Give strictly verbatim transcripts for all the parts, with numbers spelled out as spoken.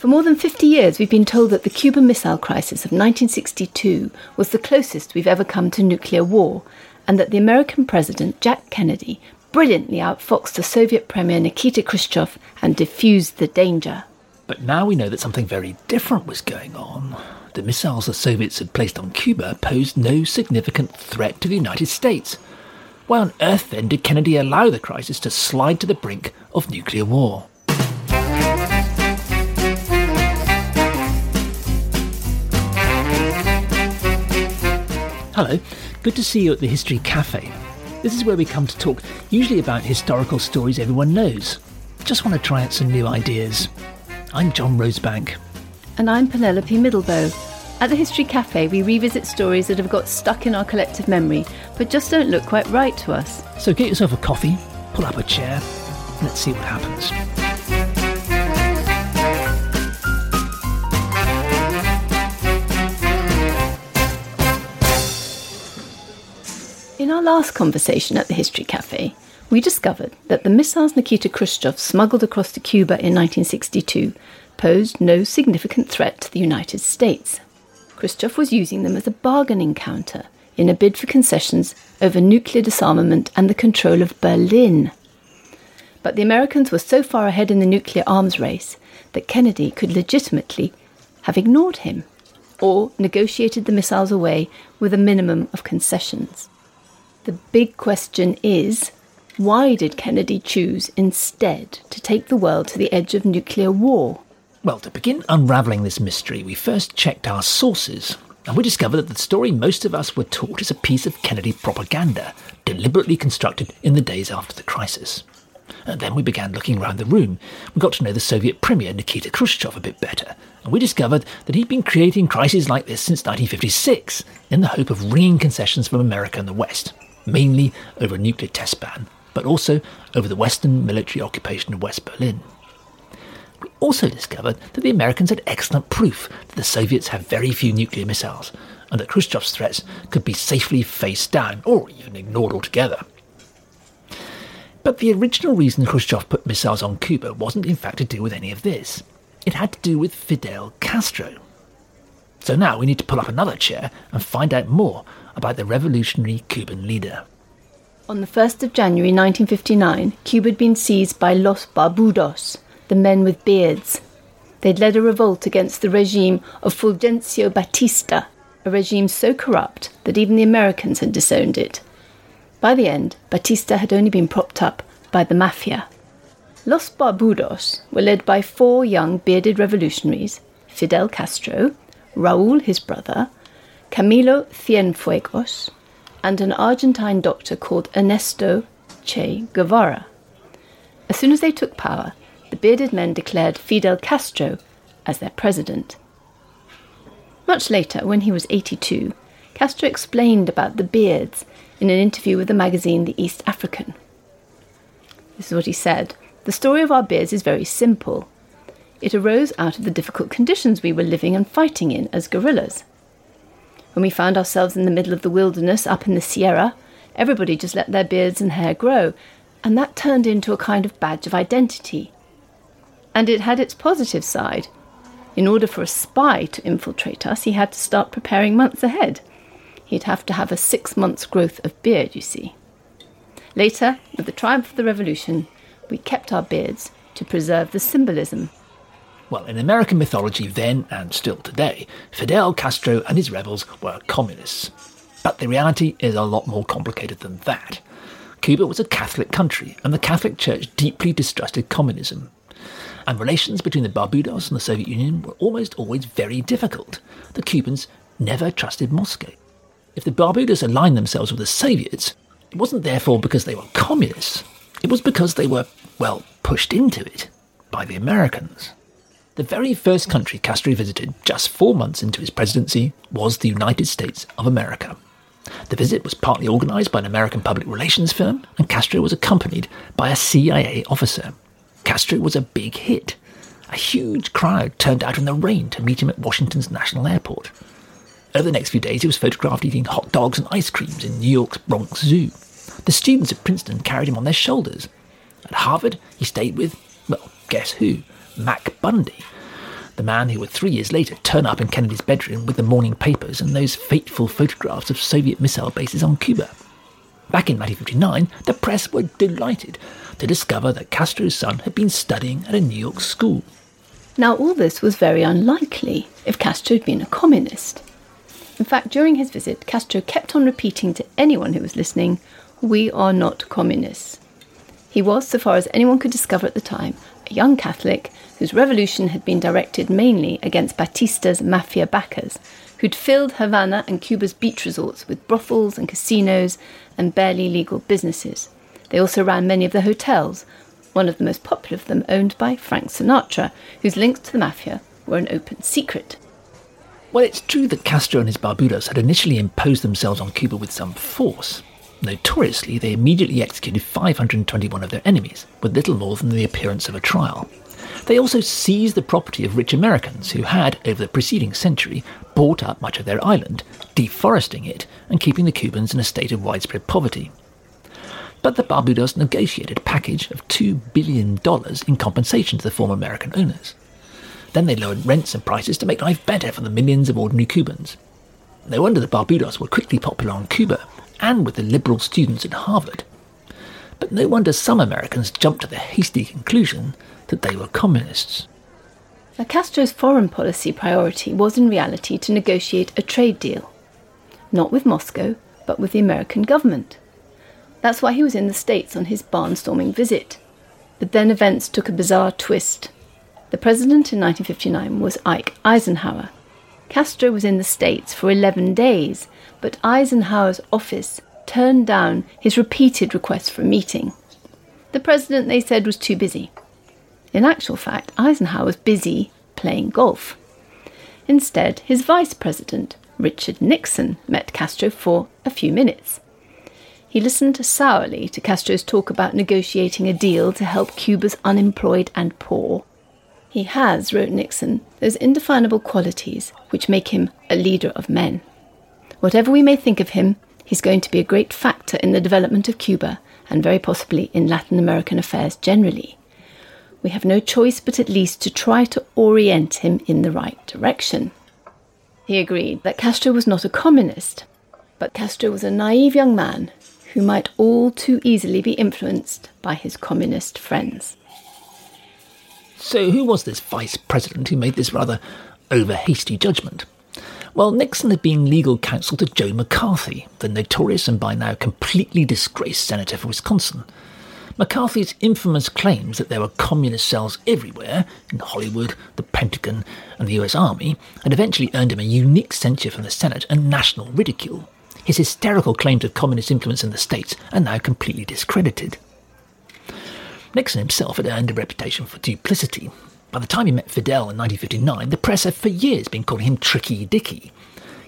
For more than fifty years, we've been told that the Cuban Missile Crisis of nineteen sixty-two was the closest we've ever come to nuclear war, and that the American president, Jack Kennedy, brilliantly outfoxed the Soviet Premier Nikita Khrushchev and diffused the danger. But now we know that something very different was going on. The missiles the Soviets had placed on Cuba posed no significant threat to the United States. Why on earth, then, did Kennedy allow the crisis to slide to the brink of nuclear war? Hello, good to see you at the History Café. This is where we come to talk, usually about historical stories everyone knows. Just want to try out some new ideas. I'm John Rosebank. And I'm Penelope Middlebow. At the History Café, we revisit stories that have got stuck in our collective memory, but just don't look quite right to us. So get yourself a coffee, pull up a chair, and let's see what happens. In our last conversation at the History Café, we discovered that the missiles Nikita Khrushchev smuggled across to Cuba in nineteen sixty-two posed no significant threat to the United States. Khrushchev was using them as a bargaining counter in a bid for concessions over nuclear disarmament and the control of Berlin. But the Americans were so far ahead in the nuclear arms race that Kennedy could legitimately have ignored him or negotiated the missiles away with a minimum of concessions. The big question is, why did Kennedy choose instead to take the world to the edge of nuclear war? Well, to begin unravelling this mystery, we first checked our sources, and we discovered that the story most of us were taught is a piece of Kennedy propaganda, deliberately constructed in the days after the crisis. And then we began looking around the room. We got to know the Soviet Premier Nikita Khrushchev a bit better, and we discovered that he'd been creating crises like this since nineteen fifty-six, in the hope of wringing concessions from America and the West, mainly over a nuclear test ban, but also over the Western military occupation of West Berlin. We also discovered that the Americans had excellent proof that the Soviets had very few nuclear missiles, and that Khrushchev's threats could be safely faced down, or even ignored altogether. But the original reason Khrushchev put missiles on Cuba wasn't in fact to do with any of this. It had to do with Fidel Castro. So now we need to pull up another chair and find out more about the revolutionary Cuban leader. On the first of January nineteen fifty-nine, Cuba had been seized by Los Barbudos, the men with beards. They'd led a revolt against the regime of Fulgencio Batista, a regime so corrupt that even the Americans had disowned it. By the end, Batista had only been propped up by the mafia. Los Barbudos were led by four young bearded revolutionaries, Fidel Castro, Raúl, his brother, Camilo Cienfuegos, and an Argentine doctor called Ernesto Che Guevara. As soon as they took power, the bearded men declared Fidel Castro as their president. Much later, when he was eighty-two, Castro explained about the beards in an interview with the magazine The East African. This is what he said: "The story of our beards is very simple. It arose out of the difficult conditions we were living and fighting in as guerrillas. When we found ourselves in the middle of the wilderness up in the Sierra, everybody just let their beards and hair grow, and that turned into a kind of badge of identity. And it had its positive side. In order for a spy to infiltrate us, he had to start preparing months ahead. He'd have to have a six months' growth of beard, you see. Later, with the triumph of the revolution, we kept our beards to preserve the symbolism." Well, in American mythology then, and still today, Fidel Castro and his rebels were communists. But the reality is a lot more complicated than that. Cuba was a Catholic country, and the Catholic Church deeply distrusted communism. And relations between the Barbudos and the Soviet Union were almost always very difficult. The Cubans never trusted Moscow. If the Barbudos aligned themselves with the Soviets, it wasn't therefore because they were communists. It was because they were, well, pushed into it by the Americans. The very first country Castro visited just four months into his presidency was the United States of America. The visit was partly organised by an American public relations firm, and Castro was accompanied by a C I A officer. Castro was a big hit. A huge crowd turned out in the rain to meet him at Washington's National Airport. Over the next few days, he was photographed eating hot dogs and ice creams in New York's Bronx Zoo. The students at Princeton carried him on their shoulders. At Harvard, he stayed with, well, guess who? Mac Bundy, the man who would three years later turn up in Kennedy's bedroom with the morning papers and those fateful photographs of Soviet missile bases on Cuba. Back in nineteen fifty-nine, the press were delighted to discover that Castro's son had been studying at a New York school. Now, all this was very unlikely if Castro had been a communist. In fact, during his visit, Castro kept on repeating to anyone who was listening, "We are not communists." He was, so far as anyone could discover at the time, a young Catholic whose revolution had been directed mainly against Batista's mafia backers, who'd filled Havana and Cuba's beach resorts with brothels and casinos and barely legal businesses. They also ran many of the hotels, one of the most popular of them owned by Frank Sinatra, whose links to the mafia were an open secret. Well, it's true that Castro and his Barbudos had initially imposed themselves on Cuba with some force. Notoriously, they immediately executed five hundred twenty-one of their enemies, with little more than the appearance of a trial. They also seized the property of rich Americans who had, over the preceding century, bought up much of their island, deforesting it and keeping the Cubans in a state of widespread poverty. But the Barbudos negotiated a package of two billion dollars in compensation to the former American owners. Then they lowered rents and prices to make life better for the millions of ordinary Cubans. No wonder the Barbudos were quickly popular on Cuba, and with the liberal students at Harvard. But no wonder some Americans jumped to the hasty conclusion that they were communists. Now, Castro's foreign policy priority was in reality to negotiate a trade deal, not with Moscow, but with the American government. That's why he was in the States on his barnstorming visit. But then events took a bizarre twist. The president in nineteen fifty-nine was Ike Eisenhower. Castro was in the States for eleven days, but Eisenhower's office turned down his repeated requests for a meeting. The president, they said, was too busy. In actual fact, Eisenhower was busy playing golf. Instead, his vice president, Richard Nixon, met Castro for a few minutes. He listened sourly to Castro's talk about negotiating a deal to help Cuba's unemployed and poor. He has, wrote Nixon, those indefinable qualities which make him a leader of men. Whatever we may think of him, he's going to be a great factor in the development of Cuba and very possibly in Latin American affairs generally. We have no choice but at least to try to orient him in the right direction. He agreed that Castro was not a communist, but Castro was a naive young man who might all too easily be influenced by his communist friends. So who was this vice president who made this rather over-hasty judgment? Well, Nixon had been legal counsel to Joe McCarthy, the notorious and by now completely disgraced senator for Wisconsin. McCarthy's infamous claims that there were communist cells everywhere, in Hollywood, the Pentagon and the U S Army, had eventually earned him a unique censure from the Senate and national ridicule. His hysterical claims of communist influence in the States are now completely discredited. Nixon himself had earned a reputation for duplicity. By the time he met Fidel in nineteen fifty-nine, the press had for years been calling him Tricky Dicky.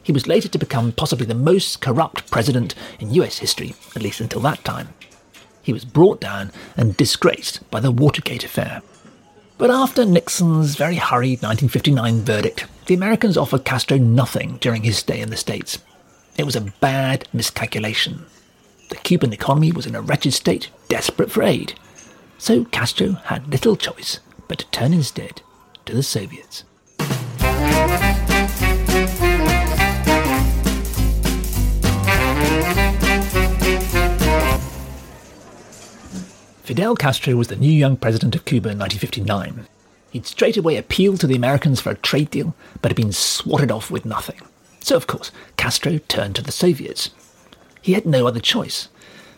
He was later to become possibly the most corrupt president in U S history, at least until that time. He was brought down and disgraced by the Watergate affair. But after Nixon's very hurried nineteen fifty-nine verdict, the Americans offered Castro nothing during his stay in the States. It was a bad miscalculation. The Cuban economy was in a wretched state, desperate for aid. So Castro had little choice but to turn instead to the Soviets. Fidel Castro was the new young president of Cuba in nineteen fifty-nine. He'd straightaway appealed to the Americans for a trade deal, but had been swatted off with nothing. So, of course, Castro turned to the Soviets. He had no other choice,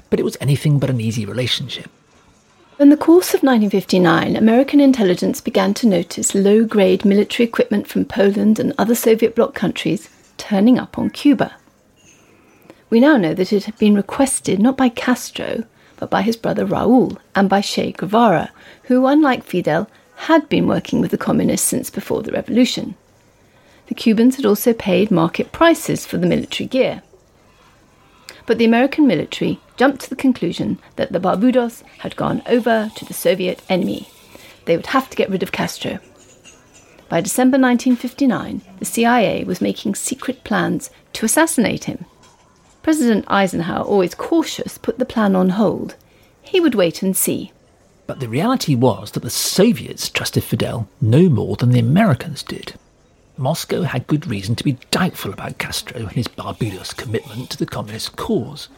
but it was anything but an easy relationship. In the course of nineteen fifty-nine, American intelligence began to notice low-grade military equipment from Poland and other Soviet bloc countries turning up on Cuba. We now know that it had been requested not by Castro, but by his brother Raúl and by Che Guevara, who, unlike Fidel, had been working with the communists since before the revolution. The Cubans had also paid market prices for the military gear. But the American military jumped to the conclusion that the Barbudos had gone over to the Soviet enemy. They would have to get rid of Castro. By December nineteen fifty-nine, the C I A was making secret plans to assassinate him. President Eisenhower, always cautious, put the plan on hold. He would wait and see. But the reality was that the Soviets trusted Fidel no more than the Americans did. Moscow had good reason to be doubtful about Castro and his Barbudos commitment to the communist cause.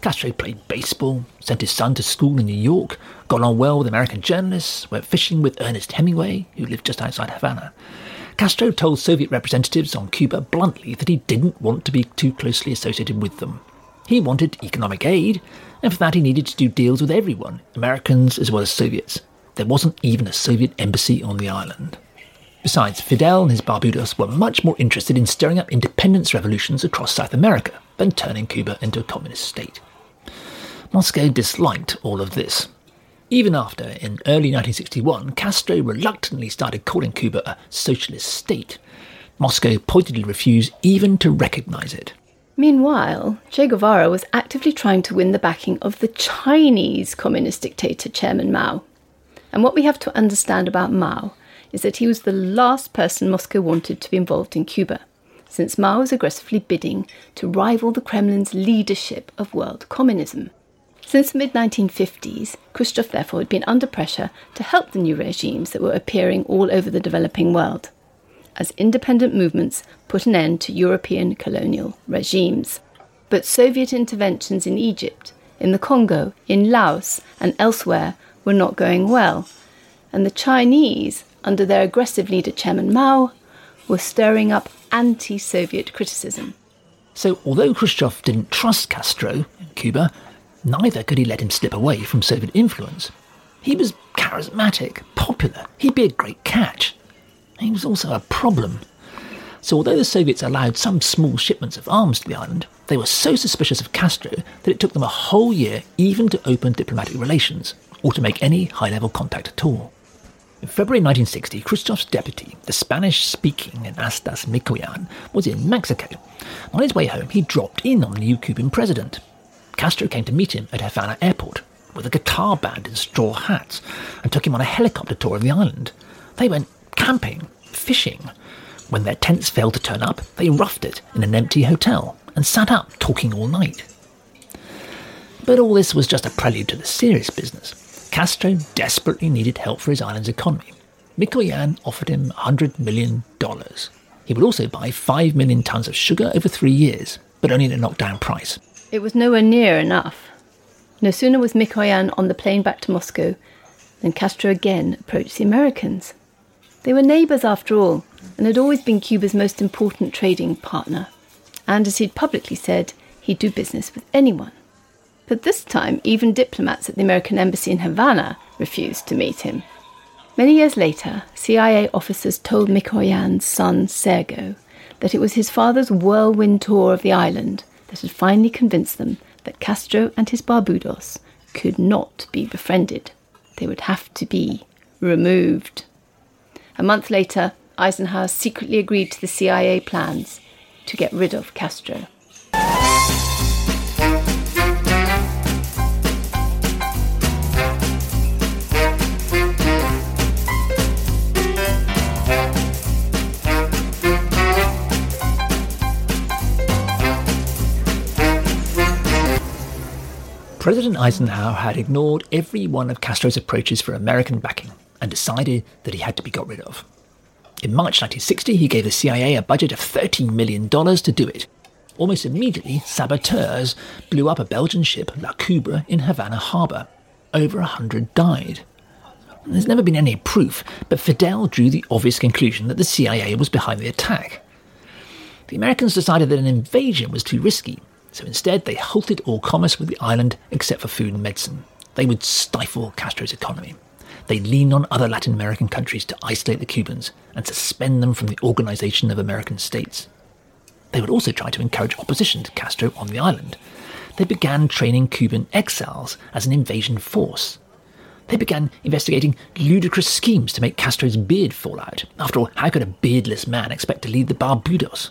Castro played baseball, sent his son to school in New York, got on well with American journalists, went fishing with Ernest Hemingway, who lived just outside Havana. Castro told Soviet representatives on Cuba bluntly that he didn't want to be too closely associated with them. He wanted economic aid, and for that he needed to do deals with everyone, Americans as well as Soviets. There wasn't even a Soviet embassy on the island. Besides, Fidel and his Barbudos were much more interested in stirring up independence revolutions across South America than turning Cuba into a communist state. Moscow disliked all of this. Even after, in early nineteen sixty-one, Castro reluctantly started calling Cuba a socialist state, Moscow pointedly refused even to recognise it. Meanwhile, Che Guevara was actively trying to win the backing of the Chinese communist dictator Chairman Mao. And what we have to understand about Mao is that he was the last person Moscow wanted to be involved in Cuba, since Mao was aggressively bidding to rival the Kremlin's leadership of world communism. Since the mid nineteen fifties, Khrushchev therefore had been under pressure to help the new regimes that were appearing all over the developing world, as independent movements put an end to European colonial regimes. But Soviet interventions in Egypt, in the Congo, in Laos and elsewhere were not going well, and the Chinese, under their aggressive leader Chairman Mao, were stirring up anti-Soviet criticism. So although Khrushchev didn't trust Castro in Cuba, neither could he let him slip away from Soviet influence. He was charismatic, popular, he'd be a great catch. He was also a problem. So although the Soviets allowed some small shipments of arms to the island, they were so suspicious of Castro that it took them a whole year even to open diplomatic relations, or to make any high-level contact at all. In February nineteen sixty, Khrushchev's deputy, the Spanish-speaking Anastas Mikoyan, was in Mexico. On his way home, he dropped in on the new Cuban president. Castro came to meet him at Havana Airport with a guitar band and straw hats and took him on a helicopter tour of the island. They went camping, fishing. When their tents failed to turn up, they roughed it in an empty hotel and sat up talking all night. But all this was just a prelude to the serious business. Castro desperately needed help for his island's economy. Mikoyan offered him one hundred million dollars. He would also buy five million tonnes of sugar over three years, but only at a knockdown price. It was nowhere near enough. No sooner was Mikoyan on the plane back to Moscow than Castro again approached the Americans. They were neighbours after all, and had always been Cuba's most important trading partner. And as he'd publicly said, he'd do business with anyone. But this time, even diplomats at the American embassy in Havana refused to meet him. Many years later, C I A officers told Mikoyan's son, Sergo, that it was his father's whirlwind tour of the island that had finally convinced them that Castro and his Barbudos could not be befriended. They would have to be removed. A month later, Eisenhower secretly agreed to the C I A plans to get rid of Castro. President Eisenhower had ignored every one of Castro's approaches for American backing and decided that he had to be got rid of. In March nineteen sixty, he gave the C I A a budget of thirteen million dollars to do it. Almost immediately, saboteurs blew up a Belgian ship, La Coubre, in Havana harbour. Over a hundred died. There's never been any proof, but Fidel drew the obvious conclusion that the C I A was behind the attack. The Americans decided that an invasion was too risky, so instead they halted all commerce with the island except for food and medicine. They would stifle Castro's economy. They leaned on other Latin American countries to isolate the Cubans and suspend them from the Organization of American States. They would also try to encourage opposition to Castro on the island. They began training Cuban exiles as an invasion force. They began investigating ludicrous schemes to make Castro's beard fall out. After all, how could a beardless man expect to lead the Barbudos?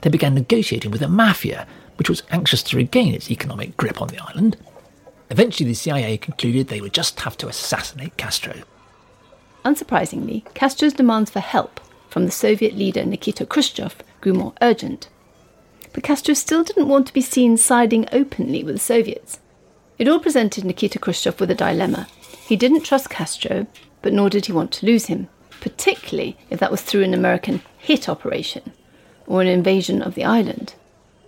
They began negotiating with the mafia, which was anxious to regain its economic grip on the island. Eventually, the C I A concluded they would just have to assassinate Castro. Unsurprisingly, Castro's demands for help from the Soviet leader Nikita Khrushchev grew more urgent. But Castro still didn't want to be seen siding openly with the Soviets. It all presented Nikita Khrushchev with a dilemma. He didn't trust Castro, but nor did he want to lose him, particularly if that was through an American hit operation or an invasion of the island.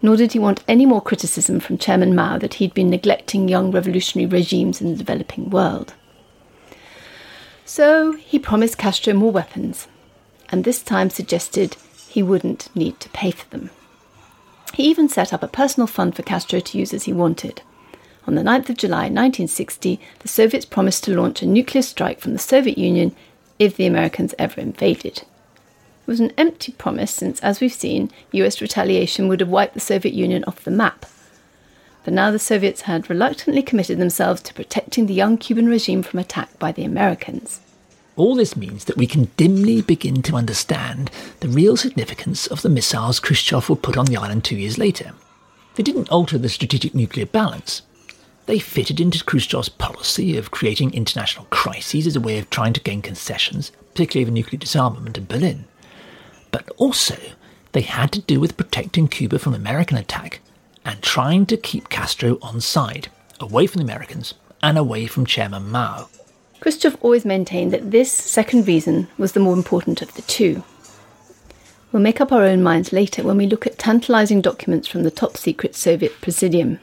Nor did he want any more criticism from Chairman Mao that he'd been neglecting young revolutionary regimes in the developing world. So he promised Castro more weapons, and this time suggested he wouldn't need to pay for them. He even set up a personal fund for Castro to use as he wanted. On the ninth of July nineteen sixty, the Soviets promised to launch a nuclear strike from the Soviet Union if the Americans ever invaded. It was an empty promise since, as we've seen, U S retaliation would have wiped the Soviet Union off the map. But now the Soviets had reluctantly committed themselves to protecting the young Cuban regime from attack by the Americans. All this means that we can dimly begin to understand the real significance of the missiles Khrushchev would put on the island two years later. They didn't alter the strategic nuclear balance. They fitted into Khrushchev's policy of creating international crises as a way of trying to gain concessions, particularly over nuclear disarmament in Berlin. But also, they had to do with protecting Cuba from American attack and trying to keep Castro on side, away from the Americans and away from Chairman Mao. Khrushchev always maintained that this second reason was the more important of the two. We'll make up our own minds later when we look at tantalising documents from the top-secret Soviet Presidium.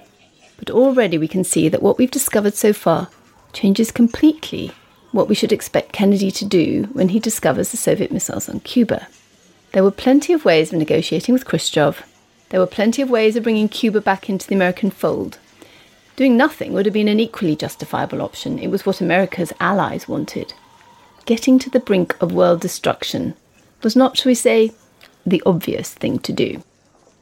But already we can see that what we've discovered so far changes completely what we should expect Kennedy to do when he discovers the Soviet missiles on Cuba. There were plenty of ways of negotiating with Khrushchev. There were plenty of ways of bringing Cuba back into the American fold. Doing nothing would have been an equally justifiable option. It was what America's allies wanted. Getting to the brink of world destruction was not, shall we say, the obvious thing to do.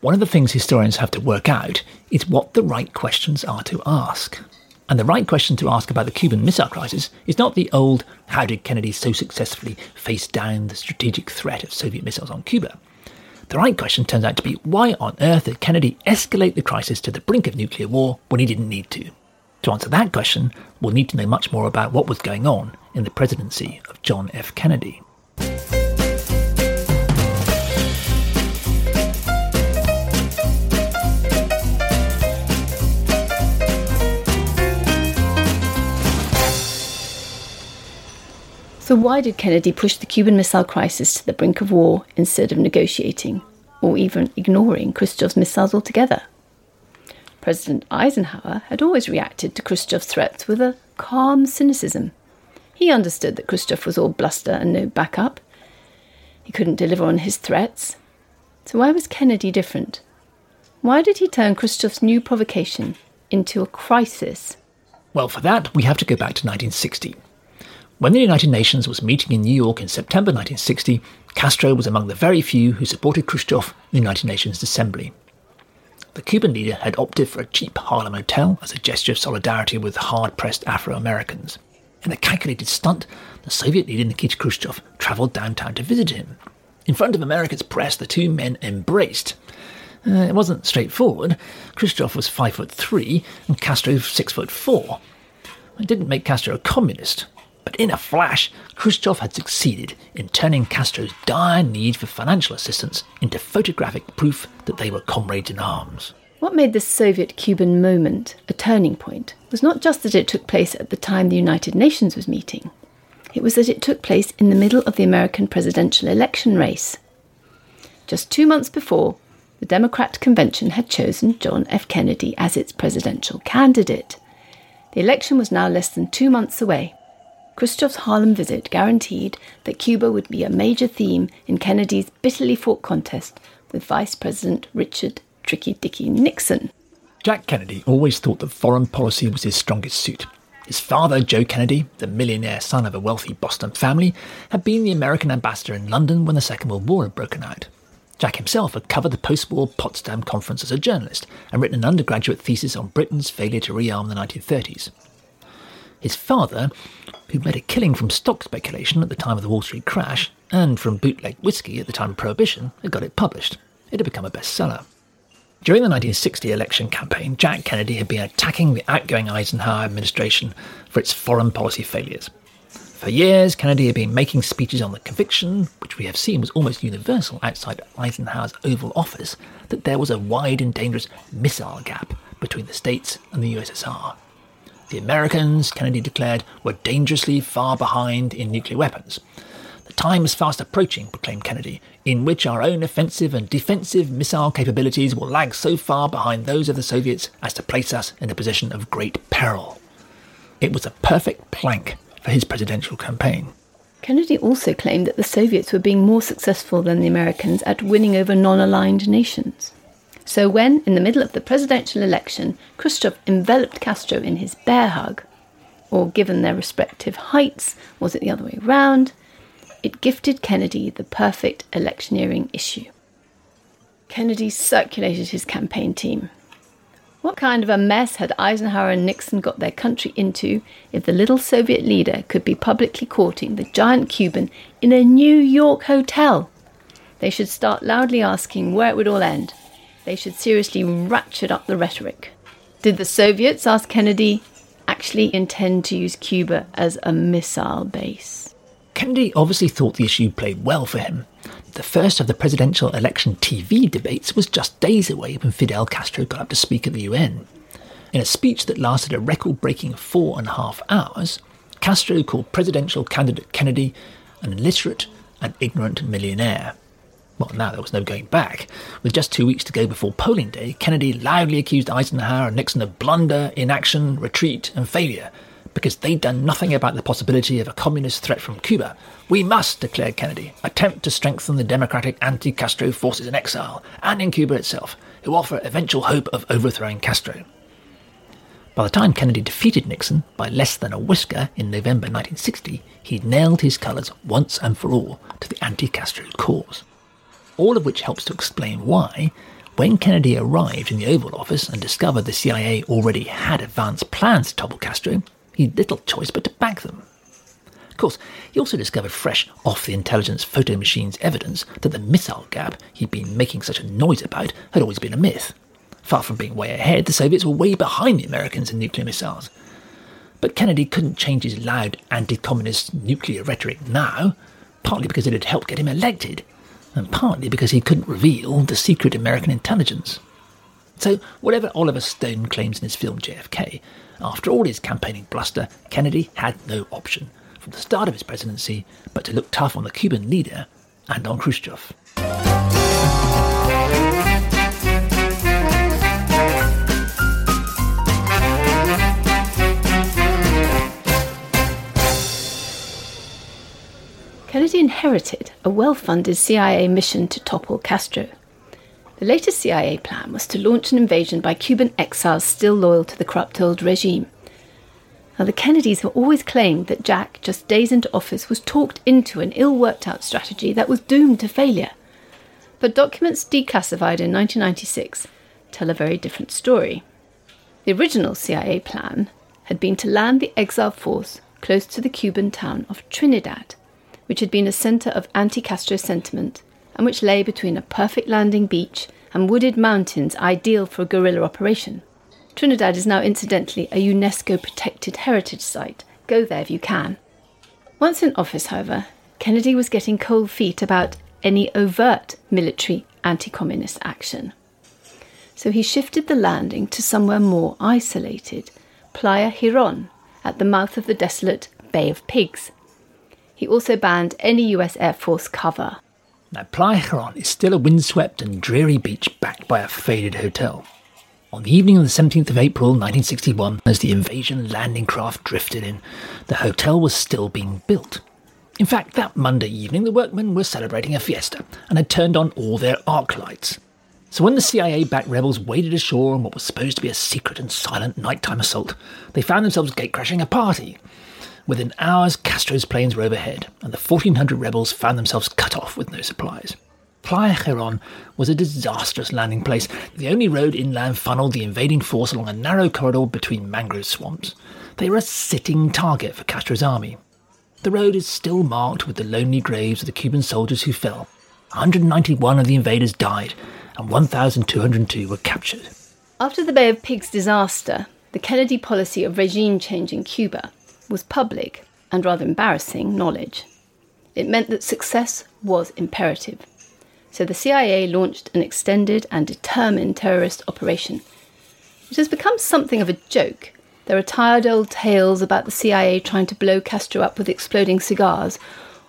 One of the things historians have to work out is what the right questions are to ask. And the right question to ask about the Cuban Missile Crisis is not the old, how did Kennedy so successfully face down the strategic threat of Soviet missiles on Cuba? The right question turns out to be, why on earth did Kennedy escalate the crisis to the brink of nuclear war when he didn't need to? To answer that question, we'll need to know much more about what was going on in the presidency of John F. Kennedy. So why did Kennedy push the Cuban Missile Crisis to the brink of war instead of negotiating, or even ignoring, Khrushchev's missiles altogether? President Eisenhower had always reacted to Khrushchev's threats with a calm cynicism. He understood that Khrushchev was all bluster and no backup. He couldn't deliver on his threats. So why was Kennedy different? Why did he turn Khrushchev's new provocation into a crisis? Well, for that, we have to go back to nineteen sixty. When the United Nations was meeting in New York in September nineteen sixty, Castro was among the very few who supported Khrushchev in the United Nations Assembly. The Cuban leader had opted for a cheap Harlem hotel as a gesture of solidarity with hard-pressed Afro-Americans. In a calculated stunt, the Soviet leader Nikita Khrushchev travelled downtown to visit him. In front of America's press, the two men embraced. Uh, it wasn't straightforward. Khrushchev was five foot three and Castro six foot four. It didn't make Castro a communist. But in a flash, Khrushchev had succeeded in turning Castro's dire need for financial assistance into photographic proof that they were comrades in arms. What made this Soviet-Cuban moment a turning point was not just that it took place at the time the United Nations was meeting. It was that it took place in the middle of the American presidential election race. Just two months before, the Democrat convention had chosen John F. Kennedy as its presidential candidate. The election was now less than two months away. Khrushchev's Harlem visit guaranteed that Cuba would be a major theme in Kennedy's bitterly fought contest with Vice President Richard Tricky Dicky Nixon. Jack Kennedy always thought that foreign policy was his strongest suit. His father, Joe Kennedy, the millionaire son of a wealthy Boston family, had been the American ambassador in London when the Second World War had broken out. Jack himself had covered the post-war Potsdam Conference as a journalist and written an undergraduate thesis on Britain's failure to rearm the nineteen thirties. His father, who made a killing from stock speculation at the time of the Wall Street crash and from bootleg whiskey at the time of Prohibition, had got it published. It had become a bestseller. During the nineteen sixty election campaign, Jack Kennedy had been attacking the outgoing Eisenhower administration for its foreign policy failures. For years, Kennedy had been making speeches on the conviction, which we have seen was almost universal outside Eisenhower's Oval Office, that there was a wide and dangerous missile gap between the States and the U S S R. The Americans, Kennedy declared, were dangerously far behind in nuclear weapons. The time is fast approaching, proclaimed Kennedy, in which our own offensive and defensive missile capabilities will lag so far behind those of the Soviets as to place us in a position of great peril. It was a perfect plank for his presidential campaign. Kennedy also claimed that the Soviets were being more successful than the Americans at winning over non-aligned nations. So when, in the middle of the presidential election, Khrushchev enveloped Castro in his bear hug, or given their respective heights, was it the other way round, it gifted Kennedy the perfect electioneering issue. Kennedy circulated his campaign team. What kind of a mess had Eisenhower and Nixon got their country into if the little Soviet leader could be publicly courting the giant Cuban in a New York hotel? They should start loudly asking where it would all end. They should seriously ratchet up the rhetoric. Did the Soviets, asked Kennedy, actually intend to use Cuba as a missile base? Kennedy obviously thought the issue played well for him. The first of the presidential election T V debates was just days away when Fidel Castro got up to speak at the U N. In a speech that lasted a record-breaking four and a half hours, Castro called presidential candidate Kennedy an illiterate and ignorant millionaire. Well, now there was no going back. With just two weeks to go before polling day, Kennedy loudly accused Eisenhower and Nixon of blunder, inaction, retreat and failure, because they'd done nothing about the possibility of a communist threat from Cuba. We must, declared Kennedy, attempt to strengthen the democratic anti-Castro forces in exile, and in Cuba itself, who offer eventual hope of overthrowing Castro. By the time Kennedy defeated Nixon by less than a whisker in November nineteen sixty, he'd nailed his colours once and for all to the anti-Castro cause. All of which helps to explain why, when Kennedy arrived in the Oval Office and discovered the C I A already had advanced plans to topple Castro, he'd little choice but to back them. Of course, he also discovered fresh off the intelligence photo machine's evidence that the missile gap he'd been making such a noise about had always been a myth. Far from being way ahead, the Soviets were way behind the Americans in nuclear missiles. But Kennedy couldn't change his loud anti-communist nuclear rhetoric now, partly because it had helped get him elected, and partly because he couldn't reveal the secret American intelligence. So, whatever Oliver Stone claims in his film J F K, after all his campaigning bluster, Kennedy had no option from the start of his presidency but to look tough on the Cuban leader and on Khrushchev. Kennedy inherited a well-funded C I A mission to topple Castro. The latest C I A plan was to launch an invasion by Cuban exiles still loyal to the corrupt old regime. Now, the Kennedys have always claimed that Jack, just days into office, was talked into an ill-worked-out strategy that was doomed to failure. But documents declassified in nineteen ninety-six tell a very different story. The original C I A plan had been to land the exile force close to the Cuban town of Trinidad, which had been a centre of anti-Castro sentiment, and which lay between a perfect landing beach and wooded mountains ideal for a guerrilla operation. Trinidad is now incidentally a UNESCO-protected heritage site. Go there if you can. Once in office, however, Kennedy was getting cold feet about any overt military anti-communist action. So he shifted the landing to somewhere more isolated, Playa Girón, at the mouth of the desolate Bay of Pigs. He also banned any U S Air Force cover. Now, Playa Girón is still a windswept and dreary beach backed by a faded hotel. On the evening of the seventeenth of April nineteen sixty-one, as the invasion landing craft drifted in, the hotel was still being built. In fact, that Monday evening, the workmen were celebrating a fiesta and had turned on all their arc lights. So when the C I A-backed rebels waded ashore on what was supposed to be a secret and silent nighttime assault, they found themselves gatecrashing a party. Within hours, Castro's planes were overhead, and the fourteen hundred rebels found themselves cut off with no supplies. Playa Girón was a disastrous landing place. The only road inland funneled the invading force along a narrow corridor between mangrove swamps. They were a sitting target for Castro's army. The road is still marked with the lonely graves of the Cuban soldiers who fell. one hundred ninety-one of the invaders died, and one thousand two hundred two were captured. After the Bay of Pigs disaster, the Kennedy policy of regime change in Cuba was public and rather embarrassing knowledge. It meant that success was imperative. So the C I A launched an extended and determined terrorist operation. It has become something of a joke There are tired old tales about the C I A trying to blow Castro up with exploding cigars,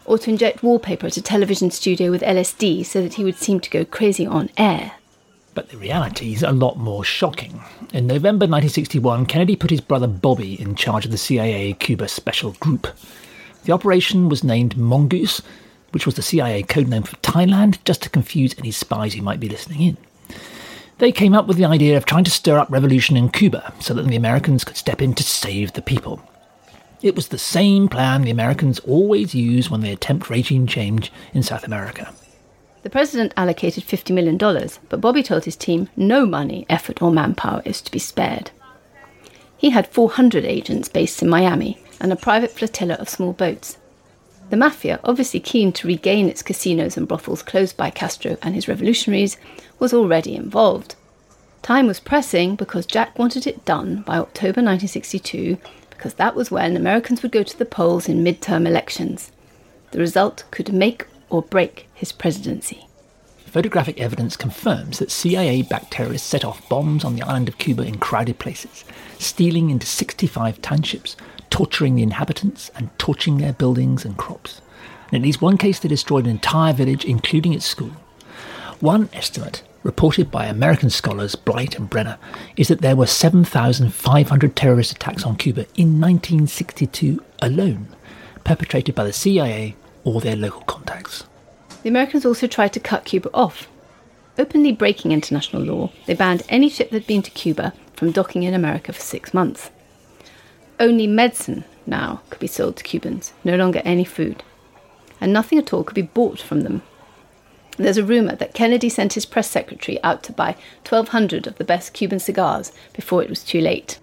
or to inject wallpaper at a television studio with L S D so that he would seem to go crazy on air. But the reality is a lot more shocking. In November nineteen sixty-one, Kennedy put his brother Bobby in charge of the C I A Cuba Special Group. The operation was named Mongoose, which was the C I A codename for Thailand, just to confuse any spies who might be listening in. They came up with the idea of trying to stir up revolution in Cuba so that the Americans could step in to save the people. It was the same plan the Americans always use when they attempt regime change in South America. The president allocated fifty million dollars, but Bobby told his team no money, effort or manpower is to be spared. He had four hundred agents based in Miami and a private flotilla of small boats. The mafia, obviously keen to regain its casinos and brothels closed by Castro and his revolutionaries, was already involved. Time was pressing because Jack wanted it done by October nineteen sixty-two, because that was when Americans would go to the polls in midterm elections. The result could make or break his presidency. Photographic evidence confirms that C I A-backed terrorists set off bombs on the island of Cuba in crowded places, stealing into sixty-five townships, torturing the inhabitants and torching their buildings and crops. In at least one case, they destroyed an entire village, including its school. One estimate, reported by American scholars Blight and Brenner, is that there were seven thousand five hundred terrorist attacks on Cuba in nineteen sixty-two alone, perpetrated by the C I A or their local contacts. The Americans also tried to cut Cuba off. Openly breaking international law, they banned any ship that had been to Cuba from docking in America for six months. Only medicine now could be sold to Cubans, no longer any food. And nothing at all could be bought from them. There's a rumour that Kennedy sent his press secretary out to buy twelve hundred of the best Cuban cigars before it was too late.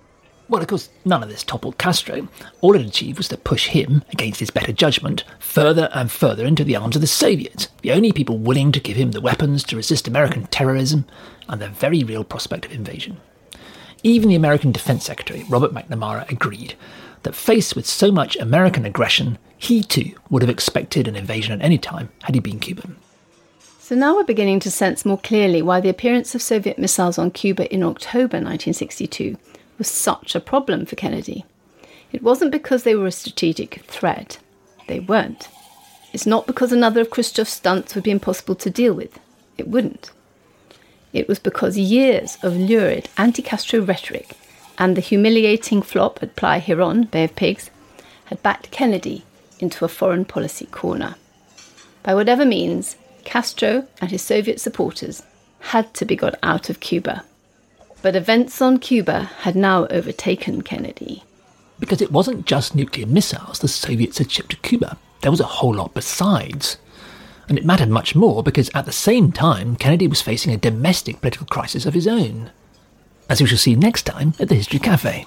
Well, of course, none of this toppled Castro. All it achieved was to push him, against his better judgment, further and further into the arms of the Soviets, the only people willing to give him the weapons to resist American terrorism and the very real prospect of invasion. Even the American Defense Secretary, Robert McNamara, agreed that faced with so much American aggression, he too would have expected an invasion at any time had he been Cuban. So now we're beginning to sense more clearly why the appearance of Soviet missiles on Cuba in October nineteen sixty-two was such a problem for Kennedy. It wasn't because they were a strategic threat. They weren't. It's not because another of Khrushchev's stunts would be impossible to deal with. It wouldn't. It was because years of lurid anti-Castro rhetoric and the humiliating flop at Playa Girón, Bay of Pigs, had backed Kennedy into a foreign policy corner. By whatever means, Castro and his Soviet supporters had to be got out of Cuba. But events on Cuba had now overtaken Kennedy. Because it wasn't just nuclear missiles the Soviets had shipped to Cuba. There was a whole lot besides. And it mattered much more because at the same time, Kennedy was facing a domestic political crisis of his own. As we shall see next time at the History Café.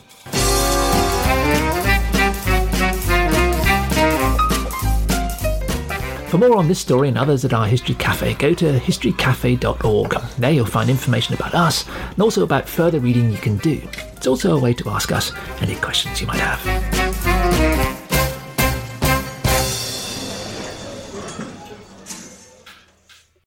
For more on this story and others at our History Café, go to history cafe dot org. There you'll find information about us and also about further reading you can do. It's also a way to ask us any questions you might have.